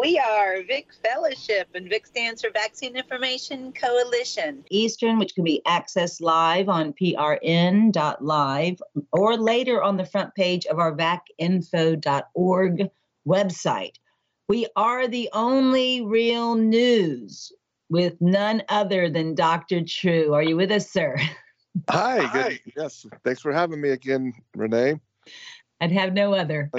We are Vic Fellowship, and Vic stands for Vaccine Information Coalition. Eastern, which can be accessed live on PRN.live or later on the front page of our vacinfo.org website. We are the only real news with none other than Dr. True. Are you with us, sir? Hi. Good. Yes. Thanks for having me again, Renee. I'd have no other.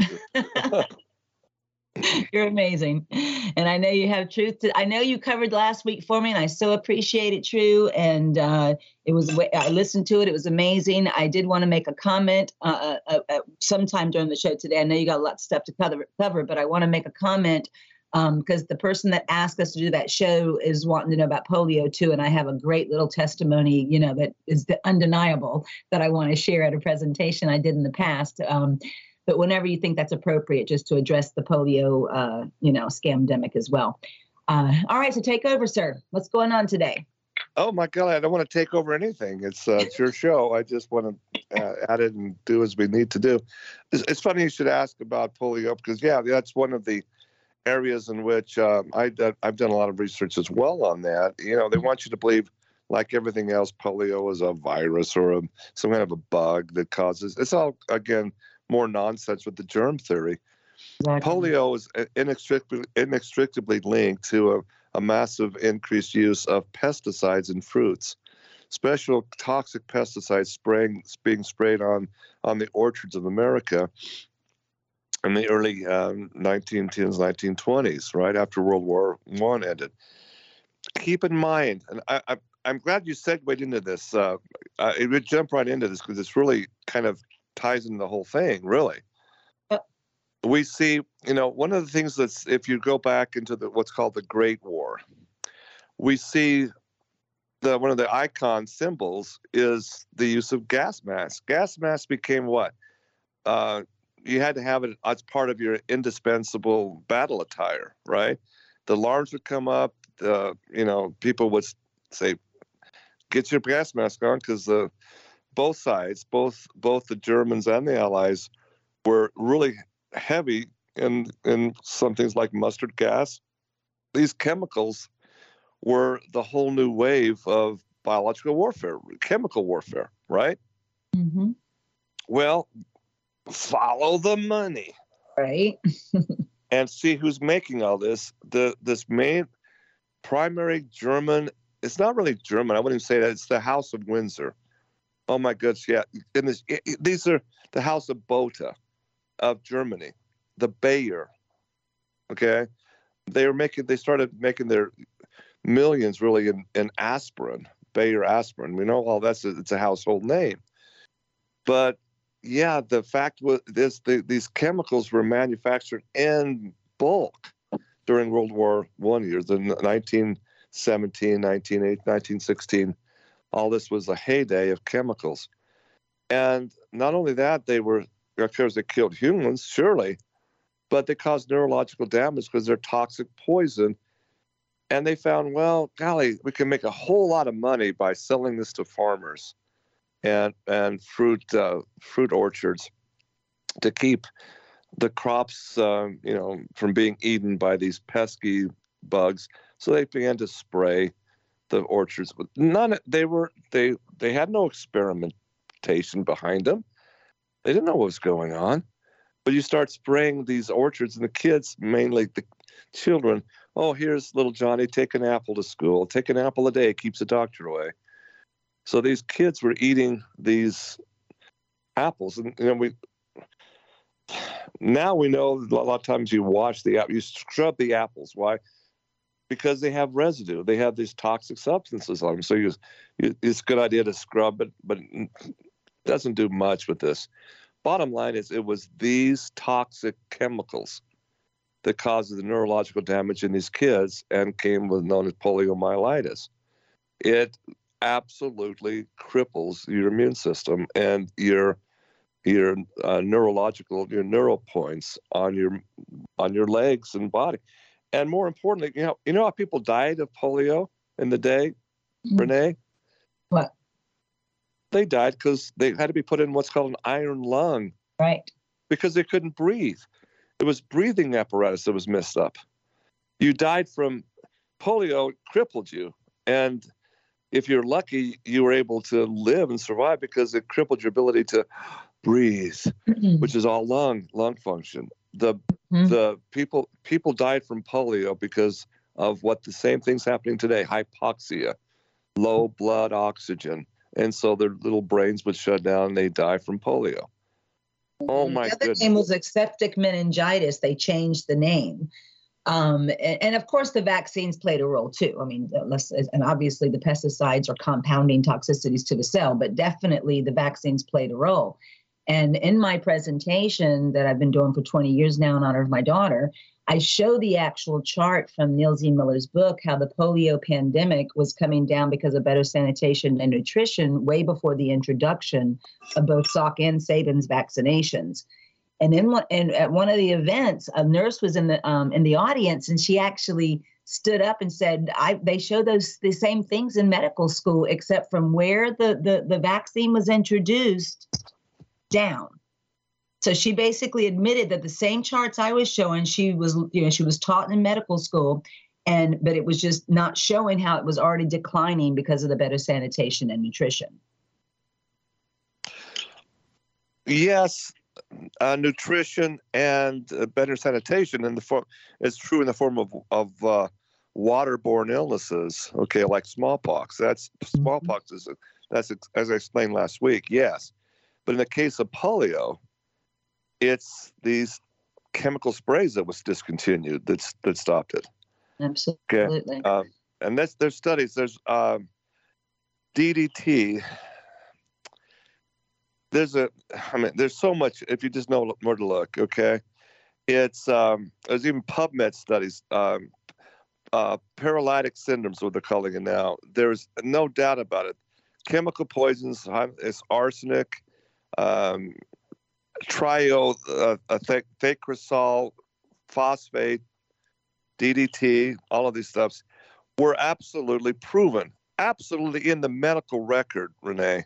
You're amazing. And I know you have truth. I know you covered last week for me, and I so appreciate it, True. And I listened to it. It was amazing. I did want to make a comment sometime during the show today. I know you got a lot of stuff to cover, but I want to make a comment because the person that asked us to do that show is wanting to know about polio, too. And I have a great little testimony, you know, that is undeniable that I want to share at a presentation I did in the past. But whenever you think that's appropriate, just to address the polio, scamdemic as well. All right, so take over, sir. What's going on today? Oh, my God, I don't want to take over anything. It's your show. I just want to add it and do as we need to do. It's funny you should ask about polio because, yeah, that's one of the areas in which I've done a lot of research as well on that. You know, they want you to believe, like everything else, polio is a virus or some kind of a bug that causes – it's all, again – more nonsense with the germ theory. Exactly. Polio is inextricably linked to a massive increased use of pesticides in fruits. Special toxic pesticides being sprayed on the orchards of America in the early 1910s, 1920s, right after World War I ended. Keep in mind, and I'm glad you segued into this. It would jump right into this because it's really kind of ties into the whole thing, really. We see, you know, one of the things that's, if you go back into what's called the Great War, we see one of the icon symbols is the use of gas masks. Gas masks became what? You had to have it as part of your indispensable battle attire, right? The alarms would come up, people would say, get your gas mask on because both sides, both the Germans and the Allies, were really heavy in some things like mustard gas. These chemicals were the whole new wave of biological warfare, chemical warfare, right? Mm-hmm. Well, follow the money, right? And see who's making all this. This main primary German. It's not really German. I wouldn't say that. It's the House of Windsor. Oh, my goodness, yeah. These are the House of Botha of Germany, the Bayer, okay? They started making their millions, really, in aspirin, Bayer aspirin. We know all that's it's a household name. But, yeah, the fact was these chemicals were manufactured in bulk during World War I years, the 1917, 1918, 1916. All this was a heyday of chemicals. And not only that, they killed humans, surely, but they caused neurological damage because they're toxic poison. And they found, well, golly, we can make a whole lot of money by selling this to farmers and fruit orchards to keep the crops, from being eaten by these pesky bugs. So they began to spray the orchards. They had no experimentation behind them. They didn't know what was going on. But you start spraying these orchards, and the kids, mainly the children, oh, here's little Johnny, take an apple to school. Take an apple a day, keeps the doctor away. So these kids were eating these apples, and we know a lot of times you wash the apple, you scrub the apples. Why? Because they have residue. They have these toxic substances on them. So it's a good idea to scrub it, but it doesn't do much with this. Bottom line is it was these toxic chemicals that caused the neurological damage in these kids and came with known as poliomyelitis. It absolutely cripples your immune system and your neurological, your neural points on your legs and body. And more importantly, you know how people died of polio in the day, mm-hmm. Renee? What? They died because they had to be put in what's called an iron lung. Right. Because they couldn't breathe. It was breathing apparatus that was messed up. you died from polio, crippled you. And if you're lucky, you were able to live and survive because it crippled your ability to breathe, which is all lung function. The people died from polio because of what the same thing's happening today, hypoxia, low blood oxygen. And so their little brains would shut down and they die from polio. Oh, my goodness. The other name was septic meningitis. They changed the name. And of course, the vaccines played a role, too. I mean, and obviously the pesticides are compounding toxicities to the cell, but definitely the vaccines played a role. And in my presentation that I've been doing for 20 years now in honor of my daughter, I show the actual chart from Neil Z. Miller's book, how the polio pandemic was coming down because of better sanitation and nutrition way before the introduction of both Salk and Sabin's vaccinations. And then at one of the events, a nurse was in the audience, and she actually stood up and said, they show the same things in medical school, except from where the vaccine was introduced down. So she basically admitted that the same charts I was showing, she was taught in medical school, but it was just not showing how it was already declining because of the better sanitation and nutrition. Yes, nutrition and better sanitation in the form is true in the form of waterborne illnesses. Okay, like smallpox. Smallpox is that's as I explained last week. Yes, but in the case of polio, it's these chemical sprays that was discontinued that stopped it. Absolutely. Okay. And there's studies. There's DDT. There's so much. If you just know where to look, okay. It's there's even PubMed studies. Paralytic syndromes, what they're calling it now. There's no doubt about it. Chemical poisons. It's arsenic. Thiophosphate, phosphate, DDT, all of these stuffs were absolutely proven, absolutely in the medical record, Renee,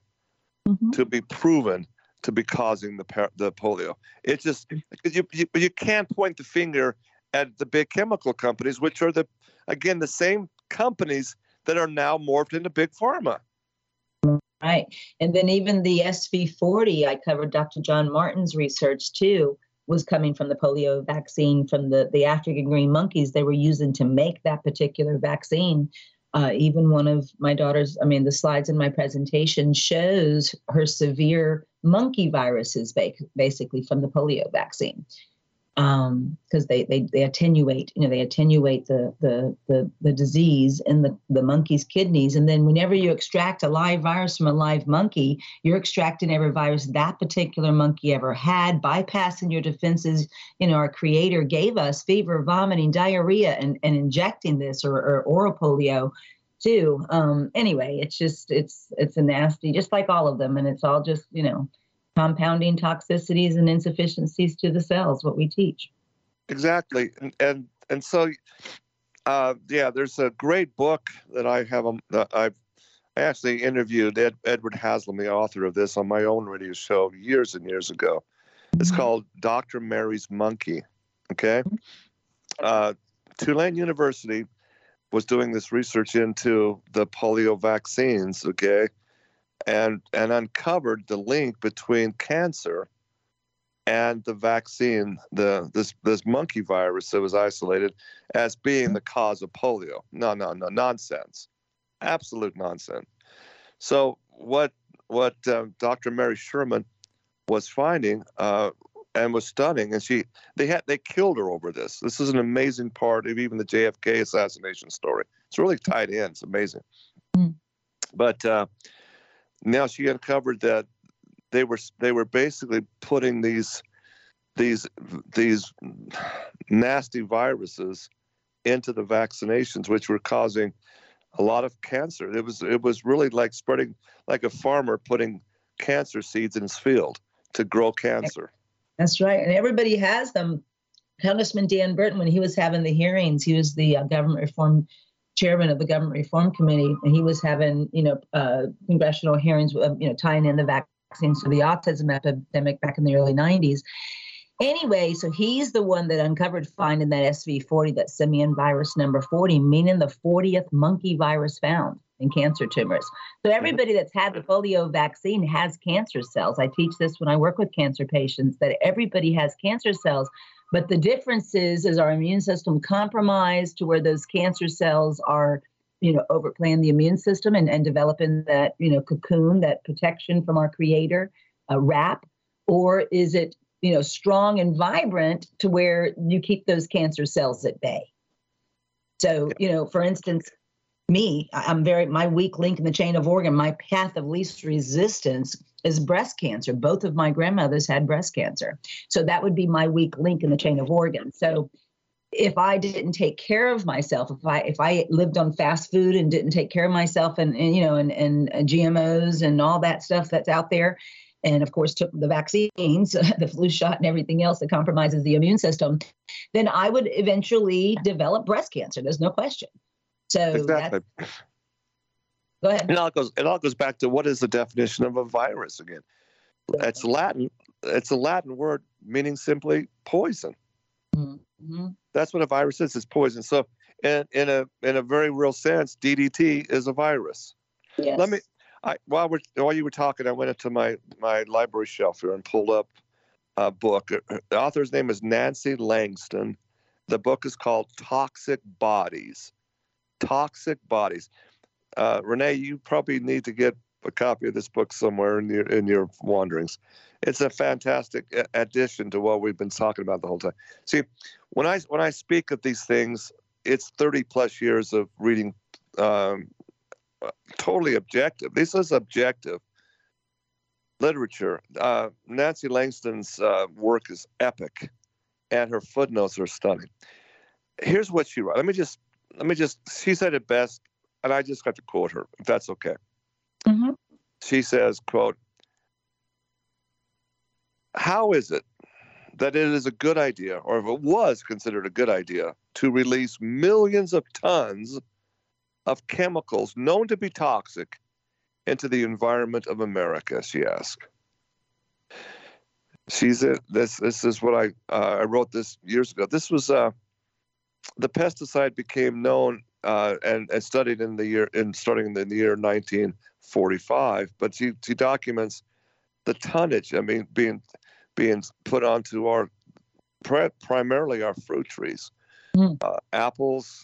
to be proven to be causing the polio. It's just, you can't point the finger at the big chemical companies, which are the same companies that are now morphed into big pharma. Right. And then even the SV40, I covered Dr. John Martin's research too, was coming from the polio vaccine from the African green monkeys they were using to make that particular vaccine. Even one of my daughter's, the slides in my presentation shows her severe monkey viruses basically from the polio vaccine. Because they attenuate, the disease in the monkey's kidneys. And then whenever you extract a live virus from a live monkey, you're extracting every virus that particular monkey ever had, bypassing your defenses. Our creator gave us fever, vomiting, diarrhea, and injecting this or oral polio too. Anyway, it's a nasty, just like all of them. And it's all just, compounding toxicities and insufficiencies to the cells, what we teach. Exactly. And so, there's a great book that I have. I've actually interviewed Ed Edward Haslam, the author of this, on my own radio show years and years ago. It's called Dr. Mary's Monkey. Okay. Tulane University was doing this research into the polio vaccines. Okay. And uncovered the link between cancer and the vaccine, this monkey virus that was isolated as being the cause of polio. No, nonsense, absolute nonsense. So what Dr. Mary Sherman was finding and was studying, and they killed her over this. This is an amazing part of even the JFK assassination story. It's really tied in. It's amazing, but. Now she uncovered that they were basically putting these nasty viruses into the vaccinations, which were causing a lot of cancer. It was really like spreading, like a farmer putting cancer seeds in his field to grow cancer. That's right, and everybody has them. Congressman Dan Burton, when he was having the hearings, he was the government reform chairman of the Government Reform Committee, and he was having, congressional hearings, tying in the vaccines to the autism epidemic back in the early 90s. Anyway, so he's the one that uncovered finding that SV40, that simian virus number 40, meaning the 40th monkey virus found in cancer tumors. So everybody that's had the polio vaccine has cancer cells. I teach this when I work with cancer patients, that everybody has cancer cells. But the difference is our immune system compromised to where those cancer cells are, you know, overplaying the immune system and developing that, you know, cocoon, that protection from our creator, a wrap? Or is it, you know, strong and vibrant to where you keep those cancer cells at bay? So, you know, for instance, me, my weak link in the chain of organ, my path of least resistance is breast cancer. Both of my grandmothers had breast cancer. So that would be my weak link in the chain of organ. So if I didn't take care of myself, if I lived on fast food and didn't take care of myself and you know, and GMOs and all that stuff that's out there, and of course took the vaccines, the flu shot and everything else that compromises the immune system, then I would eventually develop breast cancer. There's no question. So exactly. Go ahead. It all goes back to what is the definition of a virus again? It's Latin. It's a Latin word meaning simply poison. Mm-hmm. That's what a virus is. It's poison. So in a very real sense, DDT is a virus. Yes. While you were talking, I went into my library shelf here and pulled up a book. The author's name is Nancy Langston. The book is called Toxic Bodies. Toxic Bodies. Renee, you probably need to get a copy of this book somewhere in your wanderings. It's a fantastic addition to what we've been talking about the whole time. See, when I speak of these things, it's 30 plus years of reading. Totally objective. This is objective literature. Nancy Langston's work is epic, and her footnotes are stunning. Here's what she wrote. Let me just. She said it best, and I just got to quote her, if that's okay. Mm-hmm. She says, "Quote: How is it that it is a good idea, or if it was considered a good idea, to release millions of tons of chemicals known to be toxic into the environment of America?" She asked. She said, "This is what I wrote this years ago. This was the pesticide became known and studied starting in the year 1945. But she documents the tonnage. I mean, being put onto our primarily our fruit trees, apples."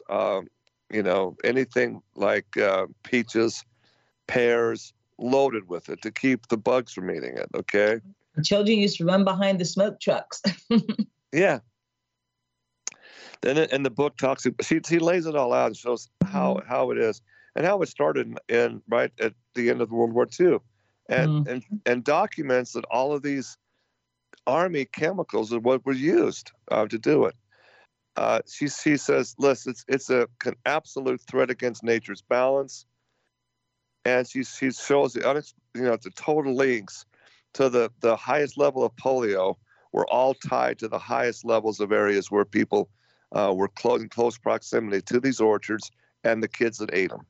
You know, anything like peaches, pears, loaded with it to keep the bugs from eating it, okay? Children used to run behind the smoke trucks. Yeah. Then in the book, Toxic, she lays it all out and shows how it is and how it started in right at the end of World War II and documents that all of these army chemicals are what were used to do it. She says, listen, it's an absolute threat against nature's balance, and she shows the total links to the highest level of polio were all tied to the highest levels of areas where people were in close proximity to these orchards and the kids that ate them.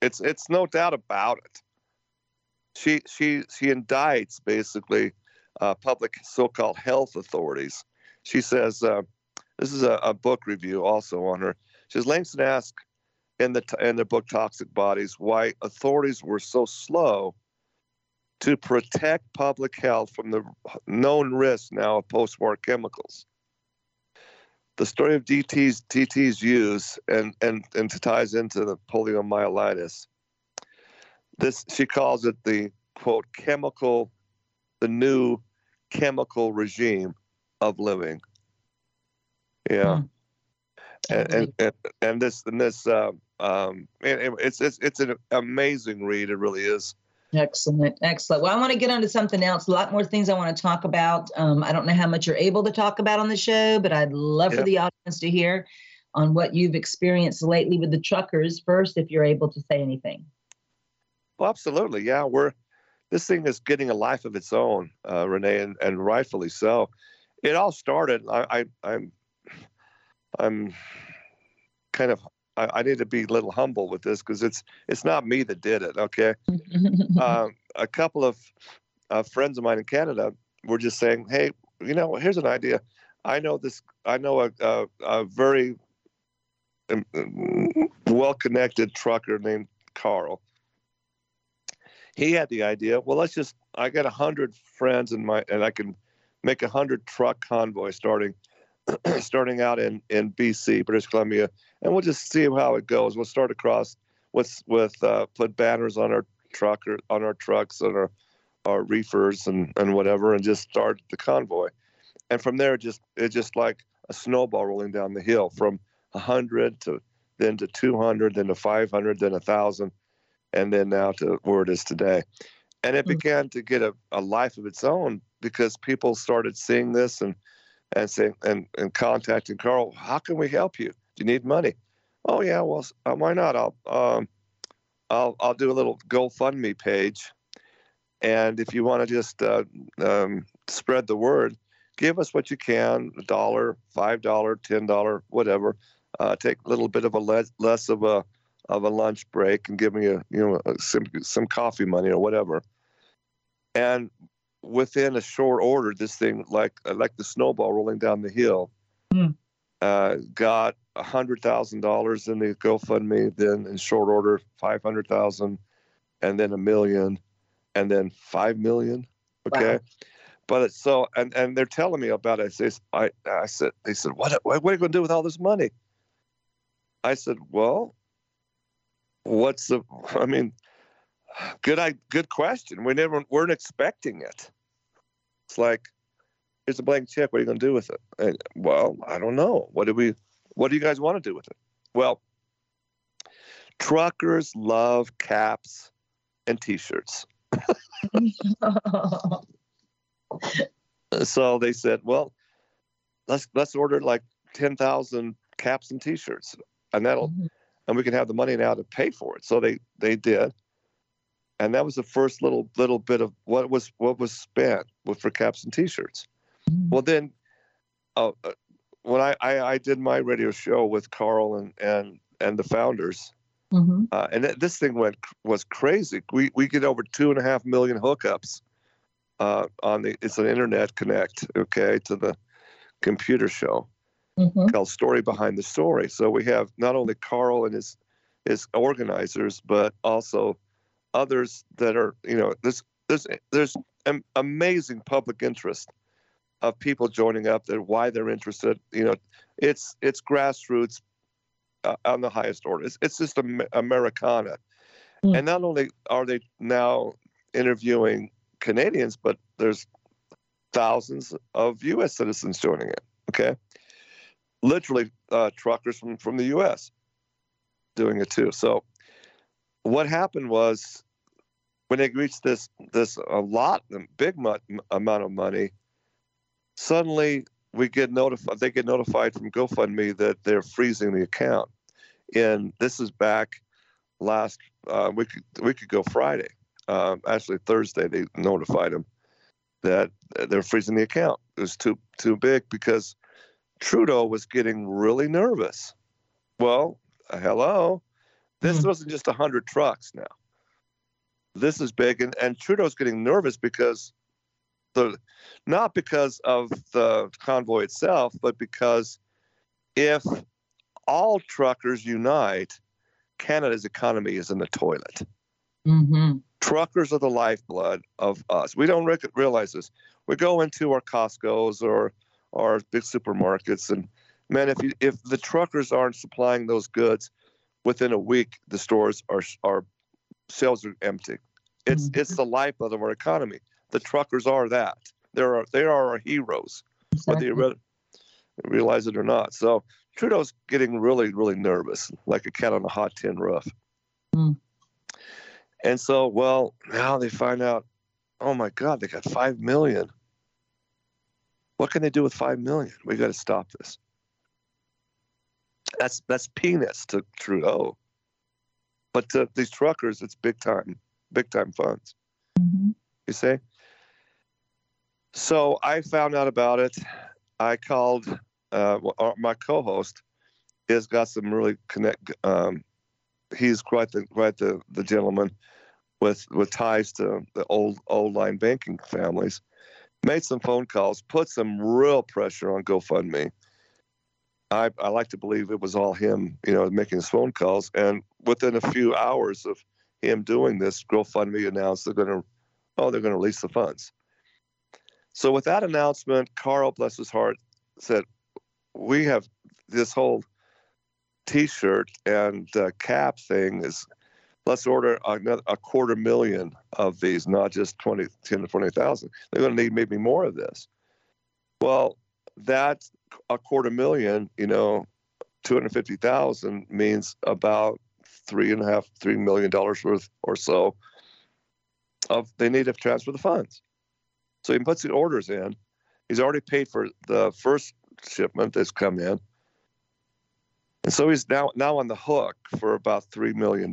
It's no doubt about it. She indicts basically public so-called health authorities. She says. This is a book review also on her. She says, Langston asked in the book Toxic Bodies why authorities were so slow to protect public health from the known risks now of post-war chemicals. The story of DT's use and ties into the poliomyelitis. This, she calls it the, quote, the new chemical regime of living. Yeah, it's an amazing read. It really is. Excellent. Well, I want to get onto something else. A lot more things I want to talk about. I don't know how much you're able to talk about on the show, but I'd love for the audience to hear on what you've experienced lately with the truckers. First, if you're able to say anything. Well, absolutely. Yeah, this thing is getting a life of its own, Renee, and rightfully so. It all started. I need to be a little humble with this because it's not me that did it. Okay. A couple of friends of mine in Canada were just saying, hey, you know, here's an idea. I know this. I know a very well-connected trucker named Carl. He had the idea. Well, let's just. I got 100 friends in my, and I can make 100 truck convoy starting out in BC, British Columbia, and we'll just see how it goes. We'll start across with put banners on our trucker, on our trucks, on our reefers and whatever, and just start the convoy. And from there, it's just like a snowball rolling down the hill from 100 to then to 200, then to 500, then 1,000, and then now to where it is today. And it began to get a life of its own because people started seeing this and saying and contacting Carl. How can we help you? Do you need money? Oh yeah, well why not? I'll do a little GoFundMe page, and if you want to just spread the word. Give us what you can, $1, $5, $10, whatever. Take a little bit of a less of a lunch break and give me some coffee money or whatever. And within a short order, this thing, like the snowball rolling down the hill, got $100,000 in the GoFundMe, then in short order, $500,000, and then $1 million, and then $5 million. Okay. Wow. But so, and they're telling me about it. They said, what are you going to do with all this money? I said, well, good question. We weren't expecting it. It's like, here's a blank check. What are you going to do with it? And, well, I don't know. What do you guys want to do with it? Well, truckers love caps and T-shirts. So they said, well, let's order like 10,000 caps and T-shirts, and and we can have the money now to pay for it. So they did, and that was the first little bit of what was spent for caps and T-shirts. Well, then, when I did my radio show with Carl and the founders, and this thing was crazy. We get over 2.5 million hookups. It's an internet connect, okay, to the computer show called Story Behind the Story. So we have not only Carl and his organizers, but also others that are, there's an amazing public interest of people joining up and why they're interested. It's grassroots on the highest order. It's just Americana. And not only are they now interviewing Canadians, but there's thousands of U.S. citizens joining it. Okay, literally truckers from the U.S. doing it too. So what happened was when they reached this amount of money, suddenly they get notified from GoFundMe that they're freezing the account. And this is back last we could go Friday. Actually, Thursday they notified him that they're freezing the account. It was too big because Trudeau was getting really nervous. Well, hello, this wasn't just 100 trucks now. This is big, and Trudeau's getting nervous because not because of the convoy itself, but because if all truckers unite, Canada's economy is in the toilet. Truckers are the lifeblood of us. We don't realize this. We go into our Costco's or our big supermarkets, and man, if the truckers aren't supplying those goods, within a week the stores are shelves are empty. It's the lifeblood of our economy. The truckers are that. They are our heroes, exactly. Whether you realize it or not. So Trudeau's getting really, really nervous, like a cat on a hot tin roof. And so, well, now they find out, oh my God, they got $5 million. What can they do with $5 million? We got to stop this. That's peanuts to Trudeau, but to these truckers, it's big time funds. You see? So I found out about it. I called my co-host. He's got some really he's quite the gentleman with ties to the old line banking families. made some phone calls, put some real pressure on GoFundMe. I like to believe it was all him, you know, making his phone calls. And within a few hours of him doing this, GoFundMe announced they're going to release the funds. So with that announcement, Carl, bless his heart, said, we have this whole T-shirt and cap thing is, let's order another, 250,000 of these, not just 10,000 to 20,000. They're going to need maybe more of this. Well, that 250,000, you know, 250,000 means about $3 million worth or so of they need to transfer the funds. So he puts the orders in. He's already paid for the first shipment that's come in. And so he's now on the hook for about $3 million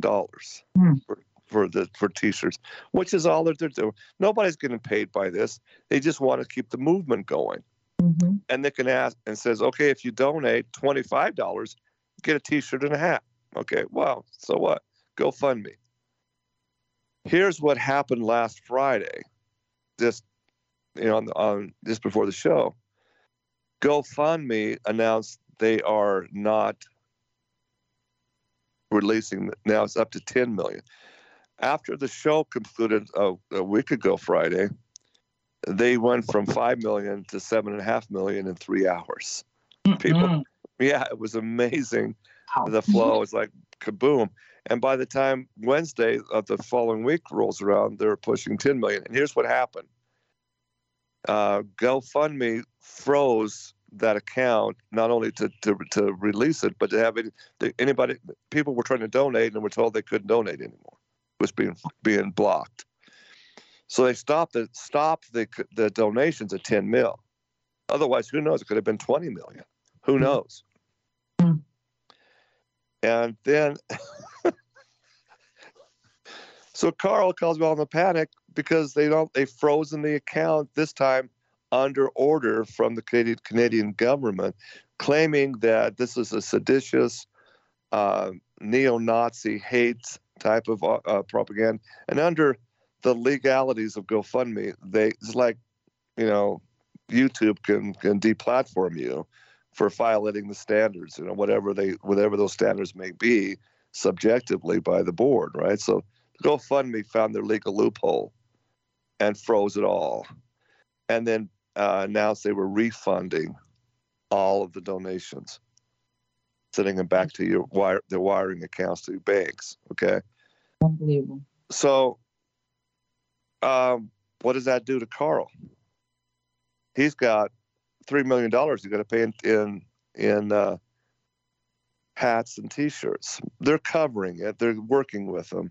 for T-shirts, which is all that they're doing. Nobody's getting paid by this. They just want to keep the movement going. Mm-hmm. And they can ask and says, okay, if you donate $25, get a T-shirt and a hat. Okay, wow, so what? GoFundMe. Here's what happened last Friday, just, you know, on just before the show. GoFundMe announced they are not releasing. Now it's up to $10 million. After the show concluded a week ago Friday, they went from $5 million to $7.5 million in 3 hours. Mm-hmm. People, yeah, it was amazing. Wow. The flow is like kaboom. And by the time Wednesday of the following week rolls around, they're pushing $10 million. And here's what happened. GoFundMe froze that account, not only to release it, but to have it, people were trying to donate and were told they couldn't donate anymore. It was being blocked. So they stopped the donations at $10 million. Otherwise, who knows? It could have been $20 million. Who knows? Mm-hmm. And then, so Carl calls me all in the panic because they've frozen the account this time under order from the Canadian government, claiming that this is a seditious, neo-Nazi hate type of propaganda. And under the legalities of GoFundMe, it's like, you know, YouTube can deplatform you for violating the standards, you know, whatever those standards may be subjectively by the board, right? So GoFundMe found their legal loophole and froze it all. And then announced they were refunding all of the donations, sending them back to their wiring accounts to banks. Okay, unbelievable. So, what does that do to Carl? He's got $3 million. He's got to pay in hats and T-shirts. They're covering it. They're working with them,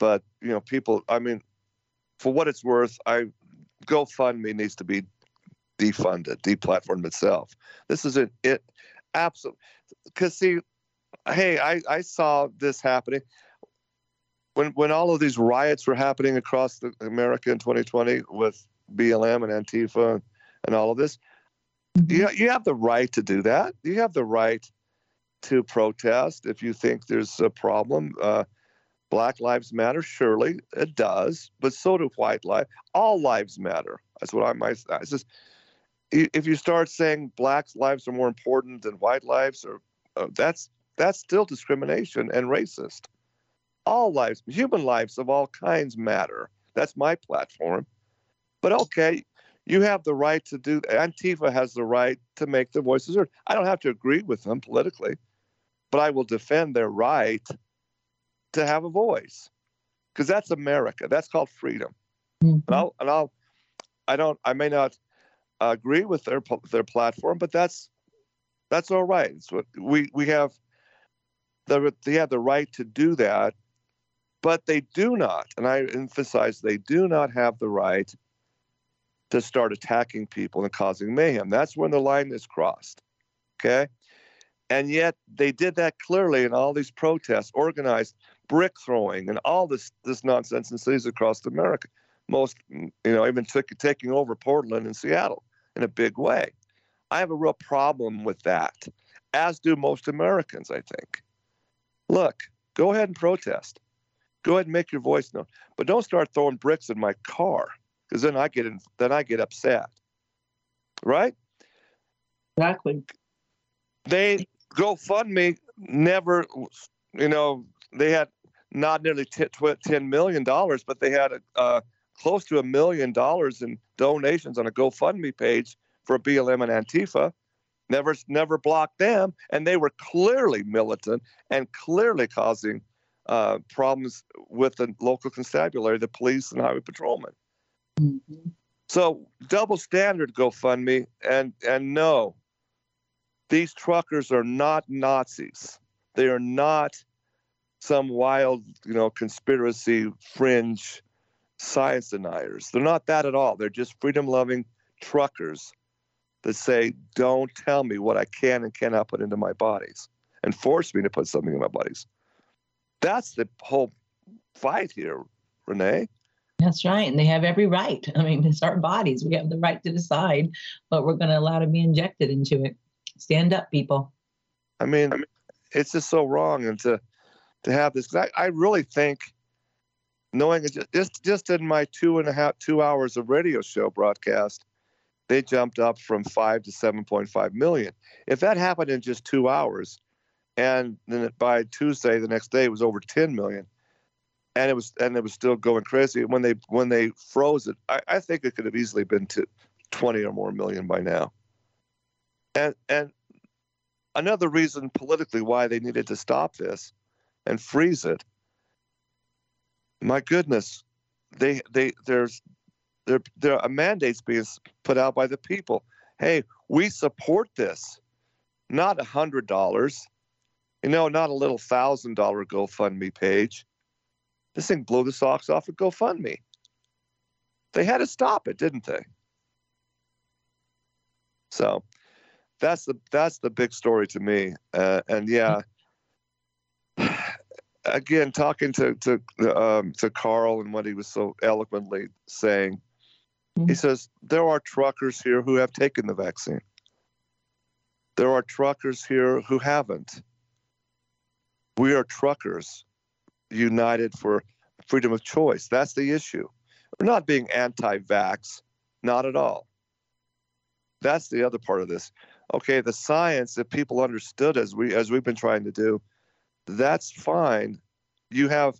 but you know, people. I mean, for what it's worth, GoFundMe needs to be defunded, deplatformed itself. This is it absolutely. Because see, hey, I saw this happening when all of these riots were happening across America in 2020 with BLM and Antifa and all of this. You have the right to do that. You have the right to protest if you think there's a problem. Black lives matter, surely it does, but so do white lives. All lives matter. That's what I might say. It's just, if you start saying black lives are more important than white lives, or that's still discrimination and racist. All lives, human lives of all kinds matter. That's my platform. But okay, you have the right to do that. Antifa has the right to make their voices heard. I don't have to agree with them politically, but I will defend their right to have a voice, because that's America. That's called freedom. Mm-hmm. I may not agree with their platform, but that's all right. It's what we have. They have the right to do that, but they do not. And I emphasize, they do not have the right to start attacking people and causing mayhem. That's when the line is crossed. Okay. And yet they did that clearly in all these protests, organized brick throwing and all this nonsense in cities across America. Most, you know, even taking over Portland and Seattle in a big way. I have a real problem with that, as do most Americans, I think. Look, go ahead and protest. Go ahead and make your voice known. But don't start throwing bricks in my car because then I get upset, right? Exactly. They GoFundMe never, they had not nearly $10 million, but they had close to $1 million in donations on a GoFundMe page for BLM and Antifa. Never blocked them, and they were clearly militant and clearly causing problems with the local constabulary, the police, and highway patrolmen. Mm-hmm. So double standard GoFundMe, and no, these truckers are not Nazis. They are not some wild, conspiracy fringe science deniers. They're not that at all. They're just freedom-loving truckers that say, don't tell me what I can and cannot put into my bodies and force me to put something in my bodies. That's the whole fight here, Renee. That's right. And they have every right. I mean, it's our bodies. We have the right to decide what we're going to allow to be injected into it. Stand up, people. I mean it's just so wrong. And to have this, I really think, knowing it, just in my 2 hours of radio show broadcast, they jumped up from 5 to 7.5 million. If that happened in just 2 hours, and then by Tuesday, the next day, it was over 10 million, and it was still going crazy. When they froze it, I think it could have easily been to 20 or more million by now. And another reason politically why they needed to stop this and freeze it. My goodness, there are mandates being put out by the people. Hey, we support this. Not $100, not a little $1,000 GoFundMe page. This thing blew the socks off of GoFundMe. They had to stop it, didn't they? So that's the big story to me. And yeah, again, talking to Carl and what he was so eloquently saying. He says, there are truckers here who have taken the vaccine. There are truckers here who haven't. We are truckers united for freedom of choice. That's the issue. We're not being anti-vax, not at all. That's the other part of this. Okay, the science, if people understood as we've been trying to do, that's fine. You have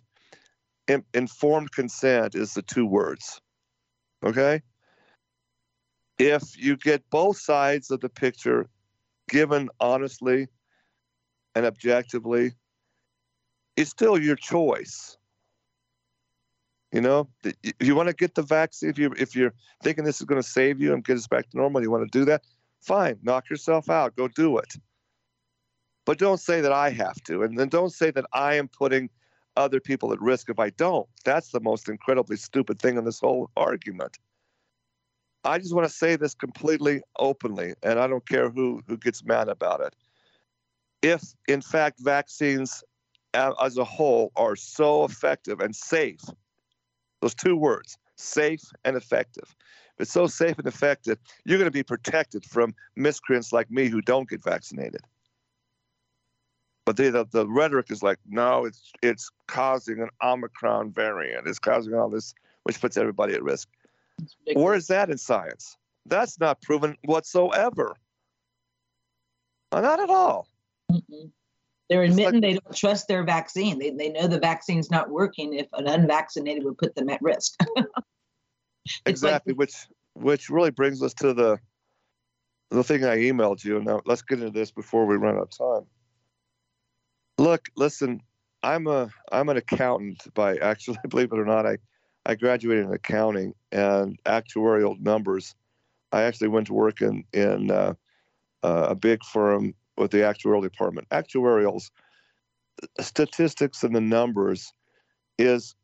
informed consent is the two words. Okay? If you get both sides of the picture given honestly and objectively, it's still your choice. If you want to get the vaccine, if you're thinking this is going to save you and get us back to normal, you want to do that, fine, knock yourself out, go do it. But don't say that I have to, and then don't say that I am putting other people at risk if I don't. That's the most incredibly stupid thing in this whole argument. I just want to say this completely openly, and I don't care who gets mad about it. If, in fact, vaccines as a whole are so effective and safe, those two words, safe and effective, if it's so safe and effective, you're going to be protected from miscreants like me who don't get vaccinated. But the rhetoric is like, no, it's causing an Omicron variant. It's causing all this, which puts everybody at risk. Where is that in science? That's not proven whatsoever. Not at all. Mm-hmm. They're admitting they don't trust their vaccine. They know the vaccine's not working if an unvaccinated would put them at risk. Exactly, which really brings us to the thing I emailed you. Now, let's get into this before we run out of time. Look, listen, I'm an accountant by actually, believe it or not, I graduated in accounting and actuarial numbers. I actually went to work in a big firm with the actuarial department. Actuarials, statistics and the numbers is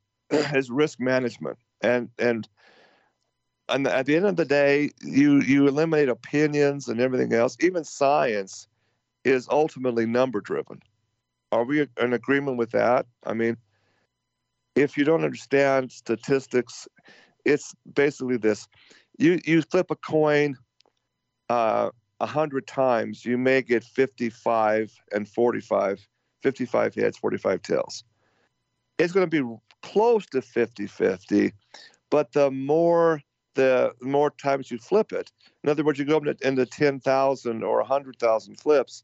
risk management. And at the end of the day, you eliminate opinions and everything else. Even science is ultimately number driven. Are we in agreement with that? I mean, if you don't understand statistics, it's basically this. You flip a coin 100 times, you may get 55 and 45, 55 heads, 45 tails. It's going to be close to 50-50, but the more the more times you flip it. In other words, you go up into 10,000 or 100,000 flips,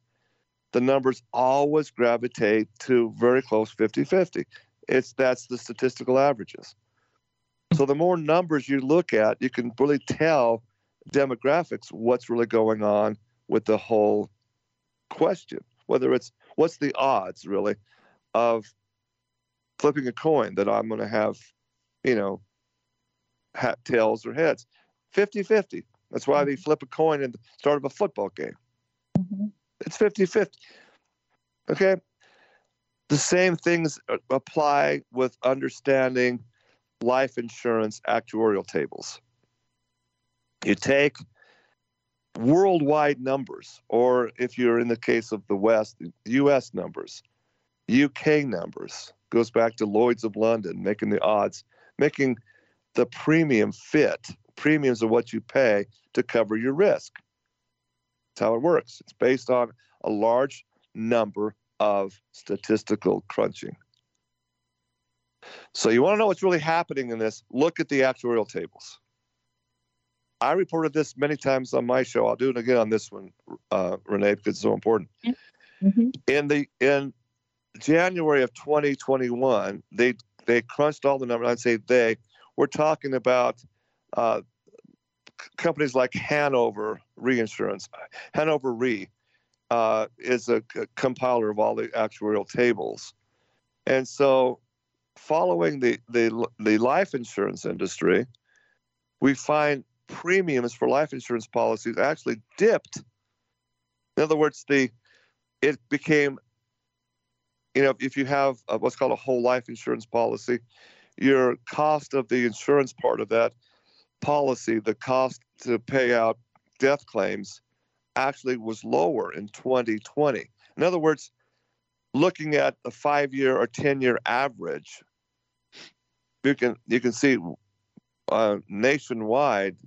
the numbers always gravitate to very close 50-50. That's the statistical averages. So the more numbers you look at, you can really tell demographics what's really going on with the whole question, whether it's what's the odds really of flipping a coin that I'm going to have, you know, tails or heads. 50-50. That's why they flip a coin at the start of a football game. Mm-hmm. It's 50-50. Okay. The same things apply with understanding life insurance actuarial tables. You take worldwide numbers, or if you're in the case of the West, U.S. numbers, U.K. numbers, goes back to Lloyd's of London, making the odds, making the premium fit. Premiums are what you pay to cover your risk. That's how it works. It's based on a large number of statistical crunching. So you want to know what's really happening in this, look at the actuarial tables. I reported this many times on my show. I'll do it again on this one, Renee, because it's so important. Mm-hmm. In January of 2021, they crunched all the numbers. I'd say they were talking about companies like Hanover Reinsurance. Hanover Re is a compiler of all the actuarial tables. And so following the life insurance industry, we find premiums for life insurance policies actually dipped. In other words, it became, you know, if you have what's called a whole life insurance policy, your cost of the insurance part of that policy, the cost to pay out death claims, actually was lower in 2020. In other words, looking at a 5-year or 10-year average, you can see nationwide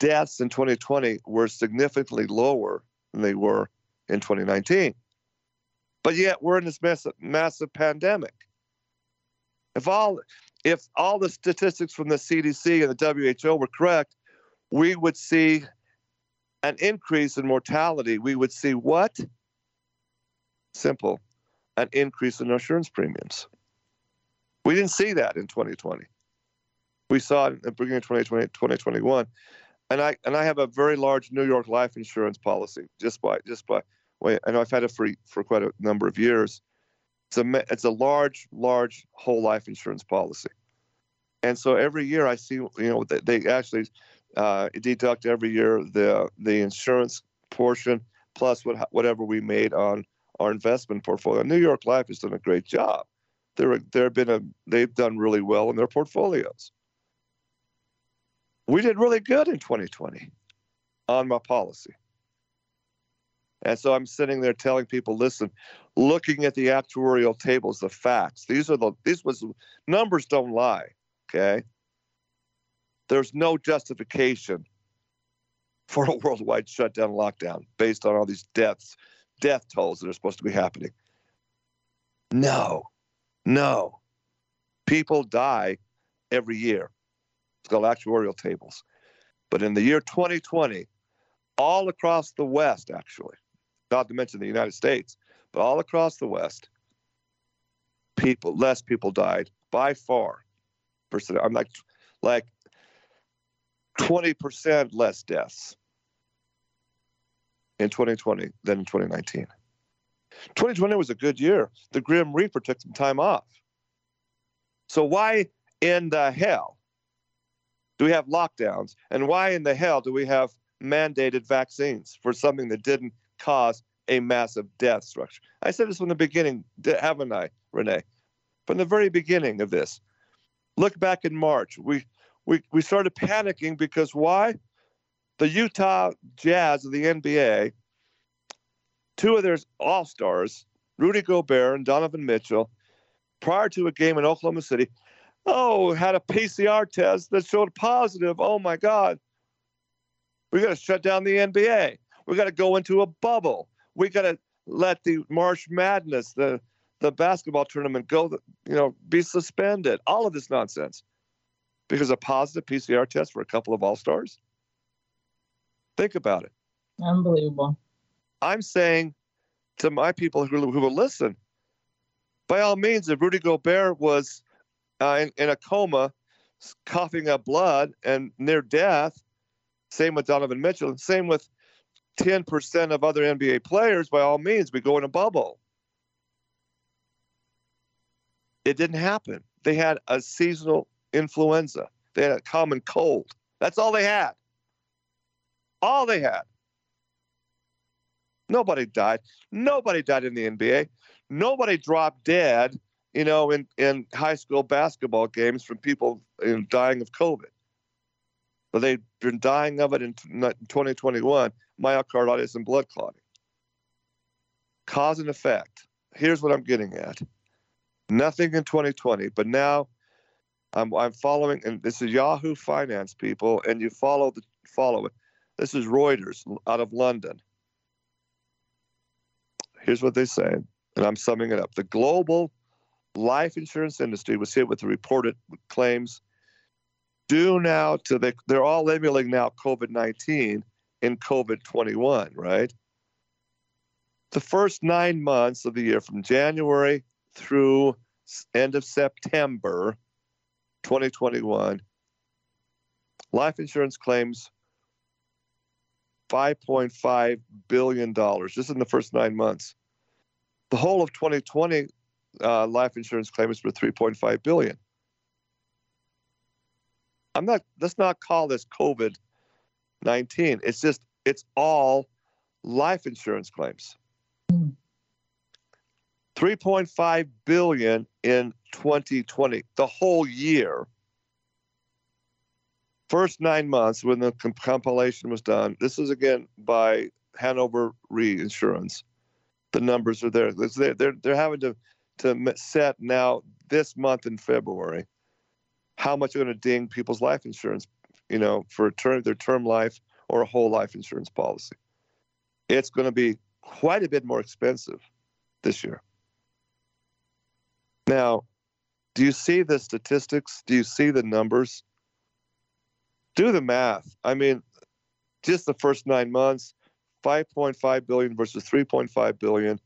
deaths in 2020 were significantly lower than they were in 2019. But yet we're in this massive pandemic. If all the statistics from the CDC and the WHO were correct, we would see an increase in mortality. We would see what? Simple, an increase in insurance premiums. We didn't see that in 2020. We saw it at the beginning of 2020, 2021. And I have a very large New York Life insurance policy. Just by way, I know I've had it for quite a number of years. It's a large whole life insurance policy, and so every year I see, you know, they actually deduct every year the insurance portion plus whatever we made on our investment portfolio. New York Life has done a great job. They've done really well in their portfolios. We did really good in 2020 on my policy. And so I'm sitting there telling people, listen, looking at the actuarial tables, the facts, these numbers don't lie, okay? There's no justification for a worldwide shutdown lockdown based on all these death tolls that are supposed to be happening. No. People die every year. It's called actuarial tables. But in the year 2020, all across the West, actually, not to mention the United States, but all across the West, less people died by far. I'm like 20% less deaths in 2020 than in 2019. 2020 was a good year. The Grim Reaper took some time off. So why in the hell do we have lockdowns? And why in the hell do we have mandated vaccines for something that didn't cause a massive death structure? I said this from the beginning, haven't I, Renee? From the very beginning of this. Look back in March. We started panicking because why? The Utah Jazz of the NBA, two of their all-stars, Rudy Gobert and Donovan Mitchell, prior to a game in Oklahoma City, had a PCR test that showed positive. Oh, my God. We got to shut down the NBA. We got to go into a bubble. We got to let the March Madness, the basketball tournament, go, you know, be suspended. All of this nonsense. because a positive PCR test for a couple of all-stars? Think about it. Unbelievable. I'm saying to my people who will listen, by all means, if Rudy Gobert was in a coma, coughing up blood and near death, same with Donovan Mitchell, same with 10% of other NBA players, by all means, we go in a bubble. It didn't happen. They had a seasonal influenza. They had a common cold. That's all they had. All they had. Nobody died. Nobody died in the NBA. Nobody dropped dead, you know, in high school basketball games from people dying of COVID. But they've been dying of it in 2021, myocarditis and blood clotting. Cause and effect. Here's what I'm getting at. Nothing in 2020, but now I'm following, and this is Yahoo Finance, people, and you follow it. This is Reuters out of London. Here's what they say, and I'm summing it up. The global life insurance industry was hit with the reported claims due now to they're all labeling now COVID-19 in COVID-21, right? The first 9 months of the year, from January through end of September 2021, life insurance claims $5.5 billion, just in the first 9 months. The whole of 2020 life insurance claims were $3.5 billion. Let's not call this COVID-19. It's just, it's all life insurance claims. $3.5 billion in 2020, the whole year. First 9 months when the compilation was done. This is, again, by Hanover Reinsurance. The numbers are there. They're having to set now this month in February how much they're going to ding people's life insurance, you know, for their term life or a whole life insurance policy. It's going to be quite a bit more expensive this year. Now, do you see the statistics? Do you see the numbers? Do the math. I mean, just the first 9 months, $5.5 billion versus $3.5 billion.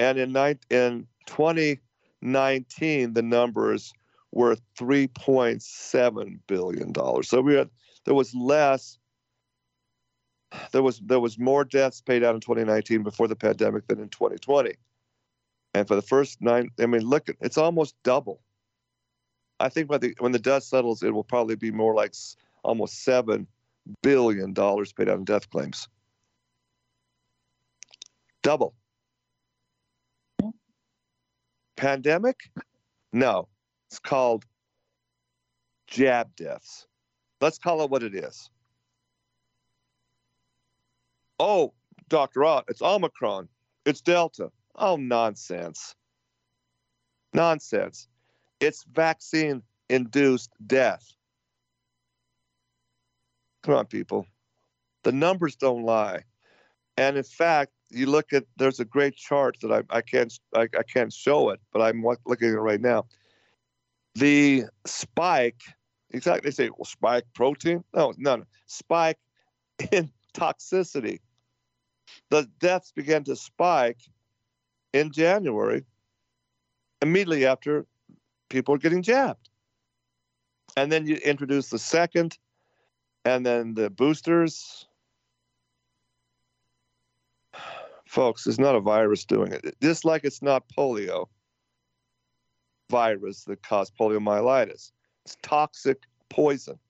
And in 2019, the numbers were $3.7 billion. So there was more deaths paid out in 2019 before the pandemic than in 2020. And for the first nine, I mean, look, it's almost double. I think when the dust settles, it will probably be more like almost $7 billion paid out in death claims. Double. Pandemic? No. It's called jab deaths. Let's call it what it is. Oh, Dr. Ott, it's Omicron. It's Delta. Oh, nonsense. Nonsense. It's vaccine-induced death. Come on, people. The numbers don't lie. And in fact, you look at, there's a great chart that I can't show it, but I'm looking at it right now. The spike, exactly, they say, well, spike protein? No. Spike in toxicity. The deaths began to spike in January, immediately after people are getting jabbed. And then you introduce the second, and then the boosters. Folks, it's not a virus doing it. Just like it's not polio virus that caused poliomyelitis. It's toxic poison.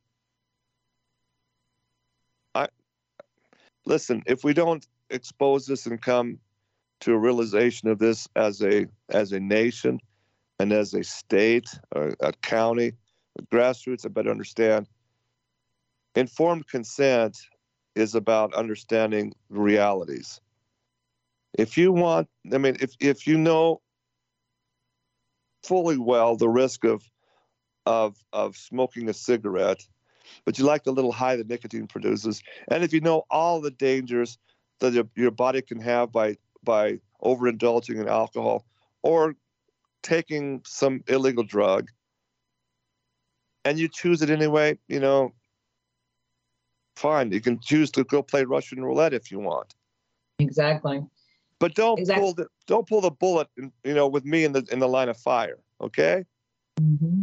Listen, if we don't expose this and come to a realization of this as a nation and as a state, or a county, the grassroots, I better understand. Informed consent is about understanding realities. If you want, I mean, if you know fully well the risk of smoking a cigarette, but you like the little high that nicotine produces, and if you know all the dangers that your body can have by overindulging in alcohol or taking some illegal drug, and you choose it anyway, you know, fine. You can choose to go play Russian roulette if you want. Exactly. But don't pull the bullet, you know, with me in the line of fire. Okay. Mm-hmm.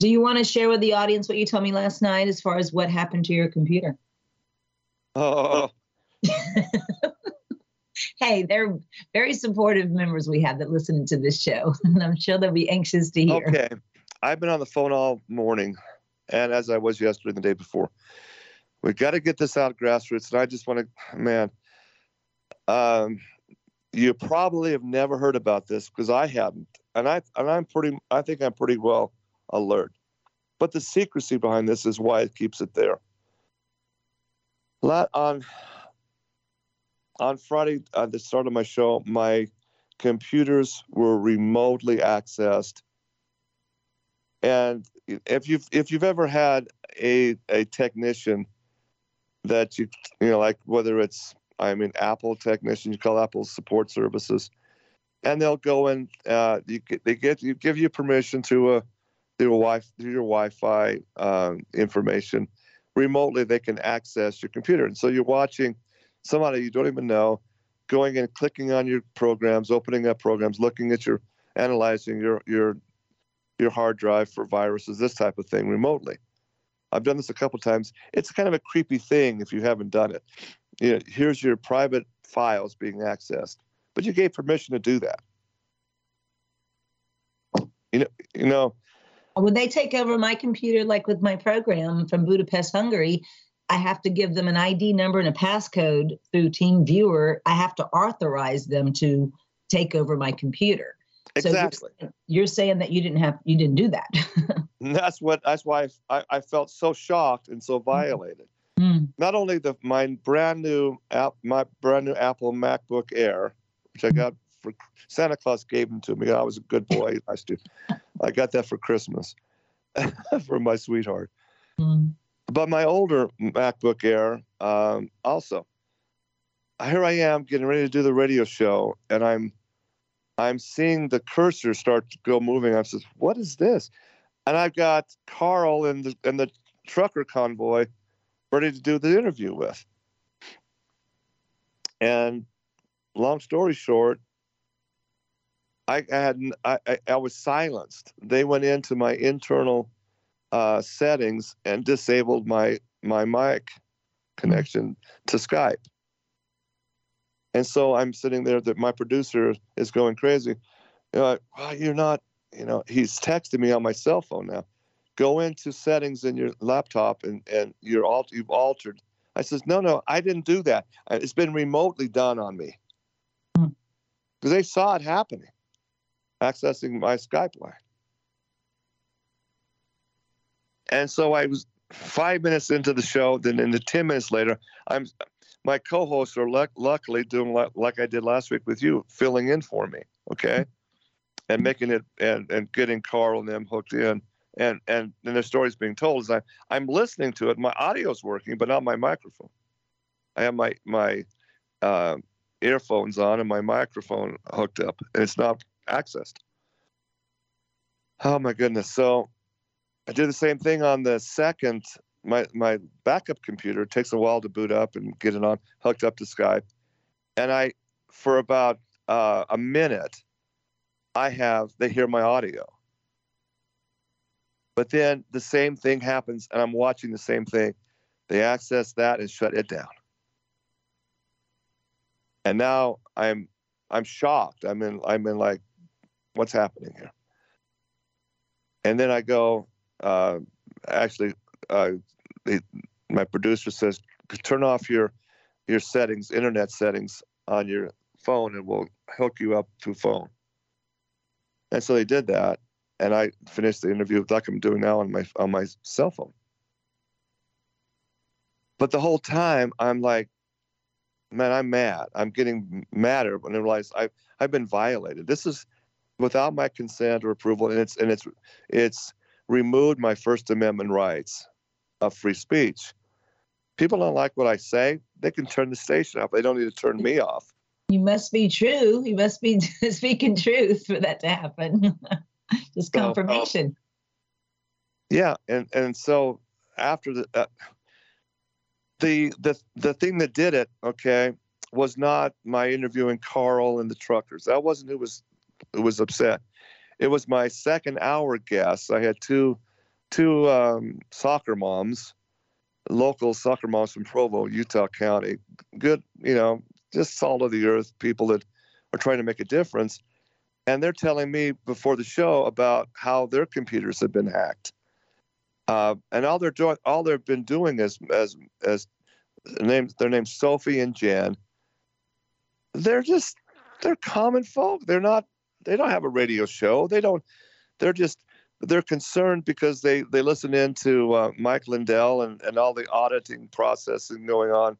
Do you want to share with the audience what you told me last night as far as what happened to your computer? Oh. Hey, they're very supportive members we have that listen to this show, and I'm sure they'll be anxious to hear. Okay. I've been on the phone all morning, and as I was yesterday and the day before. We've got to get this out, grassroots, and I just want to, man, you probably have never heard about this because I haven't, and I think I'm pretty well alert. But the secrecy behind this is why it keeps it there. On Friday, at the start of my show, my computers were remotely accessed. And if you've ever had a technician that you know, like whether it's, I mean, Apple technician, you call Apple support services, and they'll go in, they give you permission to through your Wi-Fi information. Remotely, they can access your computer, and so you're watching somebody you don't even know, going and clicking on your programs, opening up programs, looking at your, analyzing your hard drive for viruses, this type of thing remotely. I've done this a couple times. It's kind of a creepy thing if you haven't done it. You know, here's your private files being accessed, but you gave permission to do that. You know. When they take over my computer, like with my program from Budapest, Hungary, I have to give them an ID number and a passcode through TeamViewer. I have to authorize them to take over my computer. Exactly. So you're saying that you didn't do that. And that's why I felt so shocked and so violated. Mm. Not only my brand new Apple MacBook Air, which I got for Santa Claus gave them to me. I was a good boy. I got that for Christmas for my sweetheart. Mm. But my older MacBook Air also. Here I am getting ready to do the radio show, and I'm seeing the cursor start to go moving. I says, "What is this?" And I've got Carl and the trucker convoy ready to do the interview with. And long story short, I was silenced. They went into my internal settings and disabled my mic connection to Skype. And so I'm sitting there that my producer is going crazy. You know, like, oh, you're not, you know, he's texting me on my cell phone now. Go into settings in your laptop and you've altered. I says, no, I didn't do that. It's been remotely done on me. Because they saw it happening, accessing my Skype line. And so I was 5 minutes into the show, then into 10 minutes later, my co-hosts are luckily doing like I did last week with you, filling in for me, okay, and making it and getting Carl and them hooked in, and their stories being told. As I'm listening to it, my audio's working, but not my microphone. I have my earphones on and my microphone hooked up, and it's not accessed. Oh my goodness! So I did the same thing on the second. My backup computer, it takes a while to boot up and get it on, hooked up to Skype. And for about a minute, they hear my audio. But then the same thing happens, and I'm watching the same thing. They access that and shut it down. And now I'm shocked. I'm in like, what's happening here? And then I go, my producer says, turn off your settings, internet settings on your phone, and we'll hook you up to phone. And so they did that, and I finished the interview like I'm doing now on my cell phone. But the whole time I'm like, man, I'm mad. I'm getting madder when I realize I've been violated. This is without my consent or approval, and it's removed my First Amendment rights of free speech. People don't like what I say. They can turn the station off. They don't need to turn me off. You must be true. You must be speaking truth for that to happen. Just confirmation. Yeah, and so after the thing that did it, okay, was not my interviewing Carl and the truckers. That wasn't who was upset. It was my second hour guest. I had two soccer moms, local soccer moms from Provo, Utah County. Good, you know, just salt of the earth people that are trying to make a difference. And they're telling me before the show about how their computers have been hacked. And all they're doing, all they've been doing is, as their names Sophie and Jan. They're common folk. They don't have a radio show. They're concerned because they listen in to Mike Lindell and all the auditing processing going on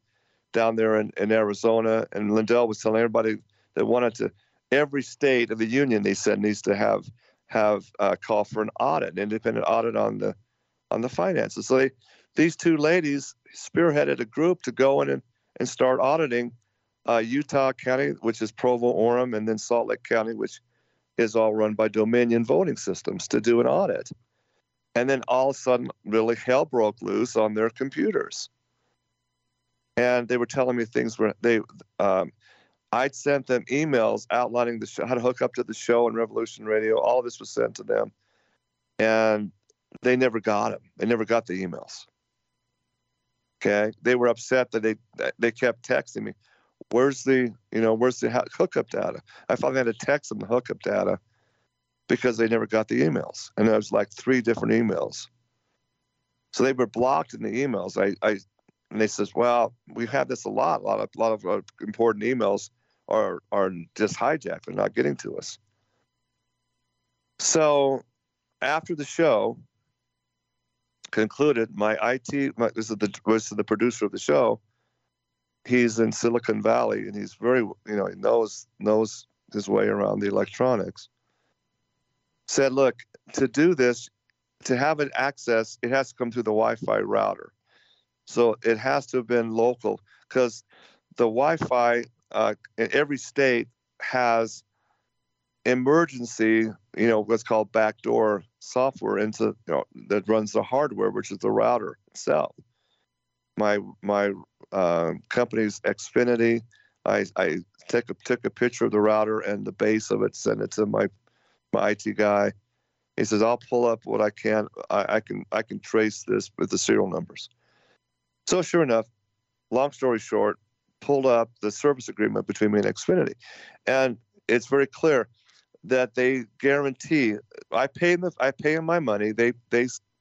down there in Arizona. And Lindell was telling everybody that wanted to, every state of the union, they said, needs to have a call for an audit, an independent audit on the finances. So these two ladies spearheaded a group to go in and start auditing Utah County, which is Provo-Orem, and then Salt Lake County, which is all run by Dominion voting systems, to do an audit. And then all of a sudden, really hell broke loose on their computers. And they were telling me things where I'd sent them emails outlining the show, how to hook up to the show and Revolution Radio. All of this was sent to them. And they never got them. They never got the emails. Okay. They were upset that they kept texting me. Where's the hookup data? I finally had to text them the hookup data because they never got the emails. And it was like 3 different emails. So they were blocked in the emails. And they says, well, we've had this a lot of important emails are just hijacked. They're not getting to us. So after the show concluded, this is the producer of the show. He's in Silicon Valley, and he's very, he knows his way around the electronics. Said, look, to do this, to have it access, it has to come through the Wi-Fi router. So it has to have been local, because the Wi-Fi in every state has emergency, what's called backdoor software that runs the hardware, which is the router itself. My company's Xfinity, I took a picture of the router and the base of it, sent it to my IT guy. He says, I'll pull up what I can. I can trace this with the serial numbers. So sure enough, long story short, pulled up the service agreement between me and Xfinity. And it's very clear that they guarantee, I pay them my money, they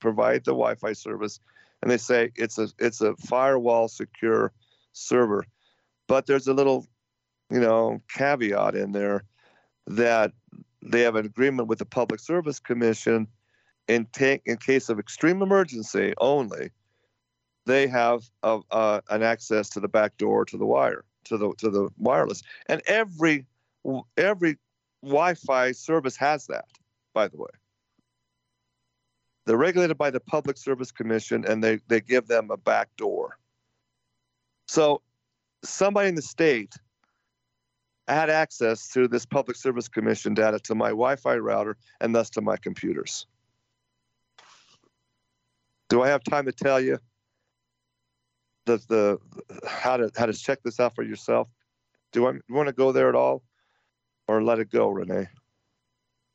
provide the Wi-Fi service, and they say it's a firewall secure server. But there's a little, caveat in there that they have an agreement with the Public Service Commission in case of extreme emergency only. They have an access to the back door, to the wire, to the wireless, and every Wi-Fi service has that. By the way, they're regulated by the Public Service Commission, and they give them a back door. So, somebody in the state had access to this Public Service Commission data to my Wi-Fi router, and thus to my computers. Do I have time to tell you how to check this out for yourself? Do you want to go there at all, or let it go, Renee?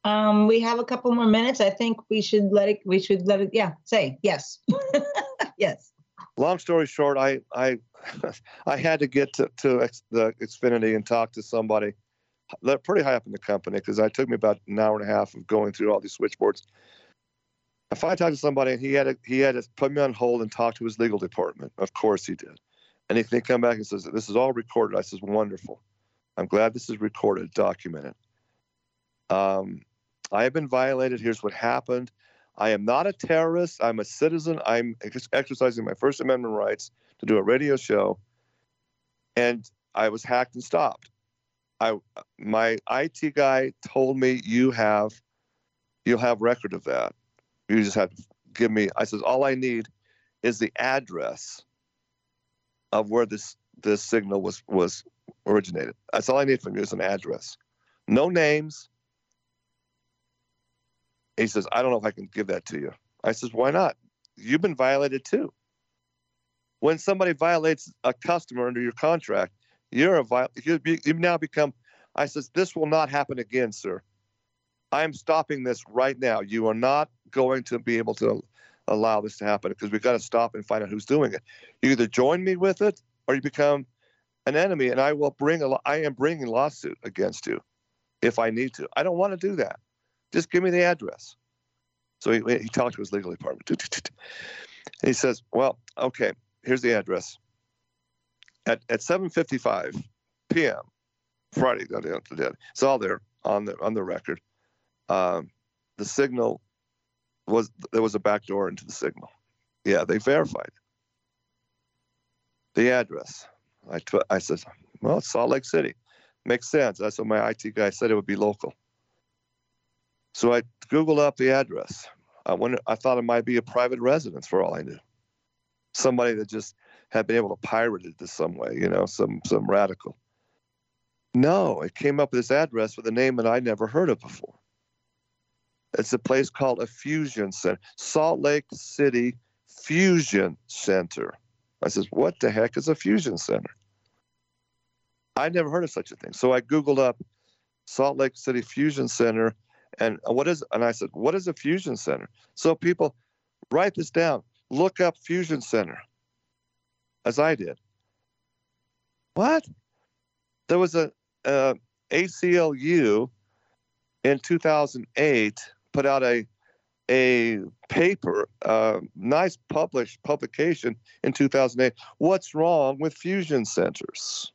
We have a couple more minutes. I think we should let it. Yeah, say yes. Yes. Long story short, I had to get to the Xfinity and talk to somebody pretty high up in the company, because it took me about an hour and a half of going through all these switchboards. I finally talked to somebody, and he had to put me on hold and talk to his legal department. Of course he did. And he came back and says, this is all recorded. I says, wonderful. I'm glad this is recorded, documented. I have been violated. Here's what happened. I am not a terrorist. I'm a citizen. I'm exercising my First Amendment rights to do a radio show. And I was hacked and stopped. My IT guy told me, you'll have record of that. You just have to give me, I says, all I need is the address of where this signal was originated. That's all I need from you, is an address. No names. And he says, I don't know if I can give that to you. I says, why not? You've been violated too. When somebody violates a customer under your contract, you've now become, I says, this will not happen again, sir. I am stopping this right now. You are not going to be able to allow this to happen because we've got to stop and find out who's doing it. You either join me with it or you become an enemy, and I will bring I am bringing lawsuit against you if I need to. I don't want to do that. Just give me the address. So he talked to his legal department. He says, well, okay, here's the address. At 7:55 p.m. Friday, it's all there on the record. The signal was, there was a back door into the signal. Yeah, they verified the address. I said, well, it's Salt Lake City. Makes sense. That's what my IT guy said, it would be local. So I Googled up the address. I thought it might be a private residence for all I knew. Somebody that just had been able to pirate it this some way, you know, some radical. No, it came up with this address with a name that I'd never heard of before. It's a place called a fusion center, Salt Lake City Fusion Center. I says, what the heck is a fusion center? I'd never heard of such a thing. So I Googled up Salt Lake City Fusion Center, and I said, what is a fusion center? So people, write this down. Look up fusion center, as I did. What? There was a ACLU in 2008 put out a paper, nice publication in 2008, what's wrong with fusion centers?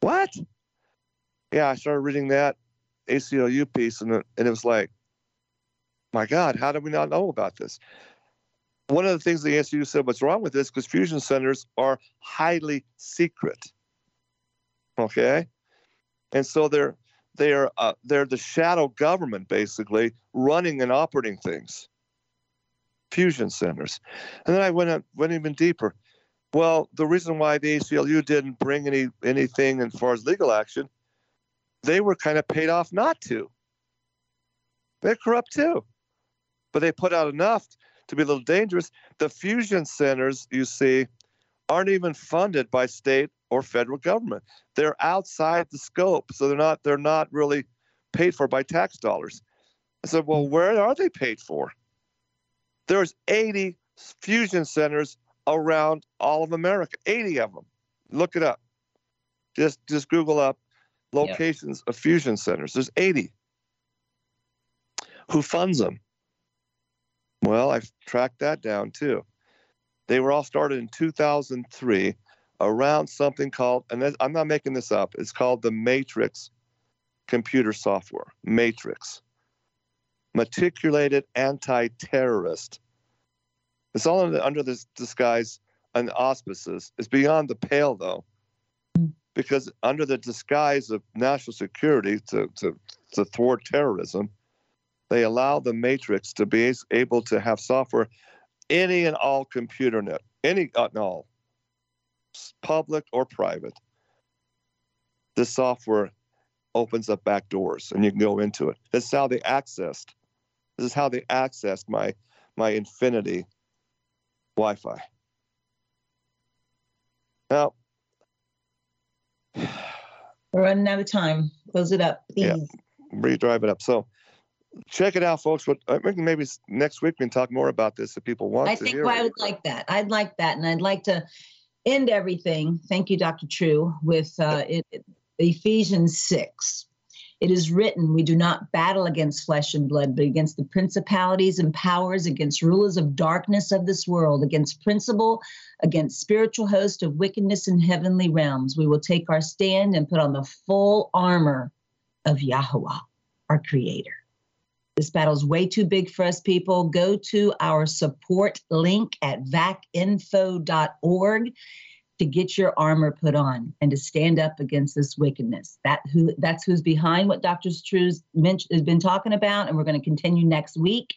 What? Yeah, I started reading that ACLU piece, and it was like, my God, how did we not know about this? One of the things the ACLU said, what's wrong with this, because fusion centers are highly secret, okay? And so they're the shadow government, basically, running and operating things. Fusion centers. And then I went even deeper. Well, the reason why the ACLU didn't bring anything as far as legal action, they were kind of paid off not to. They're corrupt too. But they put out enough to be a little dangerous. The fusion centers, you see, aren't even funded by state or federal government. They're outside the scope, so they're not really paid for by tax dollars. I said, well, where are they paid for? There's 80 fusion centers around all of America, 80 of them. Look it up. Just Google up locations of fusion centers. There's 80. Who funds them? Well, I've tracked that down too. They were all started in 2003 around something called, and I'm not making this up, it's called the Matrix computer software, Matrix. Matriculated anti-terrorist. It's all under this disguise and auspices. It's beyond the pale, though, because under the disguise of national security to thwart terrorism, they allow the Matrix to be able to have software, any and all computer net, any and all, public or private. This software opens up back doors and you can go into it. This is how they accessed my Infinity Wi-Fi. Now we're running out of time. Close it up, please. Yeah, redrive it up. So check it out, folks. Maybe next week we can talk more about this if people want to hear it. I would like that. I'd like that, and I'd like to end everything, thank you, Dr. True, with Ephesians 6. It is written, we do not battle against flesh and blood, but against the principalities and powers, against rulers of darkness of this world, against principal, against spiritual hosts of wickedness in heavenly realms. We will take our stand and put on the full armor of Yahweh, our Creator. This battle's way too big for us, people. Go to our support link at vacinfo.org to get your armor put on and to stand up against this wickedness. That's who's behind what Dr. True's has been talking about, and we're going to continue next week.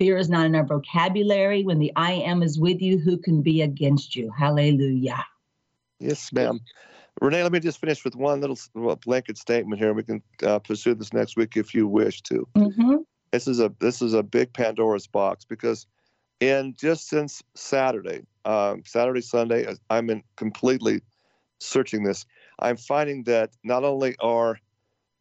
Fear is not in our vocabulary. When the I am is with you, who can be against you? Hallelujah. Yes, ma'am. Renee, let me just finish with one little blanket statement here. We can pursue this next week if you wish to. Mm-hmm. This is a big Pandora's box, because in just since Saturday, Sunday, I'm in completely searching this. I'm finding that not only are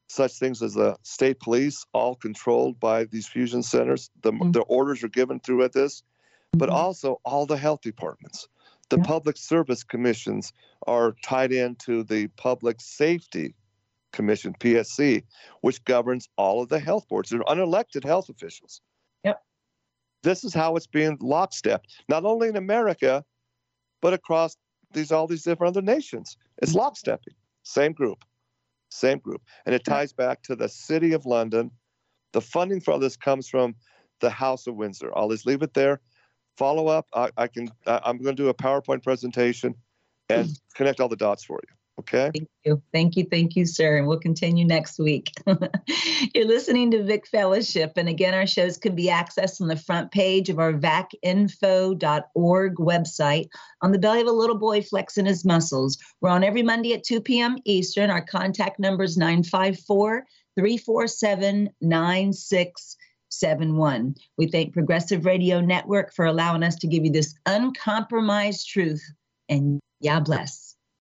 such things as the state police all controlled by these fusion centers, the orders are given through at this, but also all the health departments. The Public Service Commissions are tied into the Public Safety Commission, PSC, which governs all of the health boards. They're unelected health officials. Yep. This is how it's being lockstep, not only in America, but across all these different other nations. It's lockstepping. Same group. And it ties back to the City of London. The funding for all this comes from the House of Windsor. I'll just leave it there. Follow up. I'm going to do a PowerPoint presentation and connect all the dots for you. Okay. Thank you, sir. And we'll continue next week. You're listening to Vic Fellowship. And again, our shows can be accessed on the front page of our vacinfo.org website, on the belly of a little boy flexing his muscles. We're on every Monday at 2 p.m. Eastern. Our contact number is 954-347-9671. We thank Progressive Radio Network for allowing us to give you this uncompromised truth. And God bless.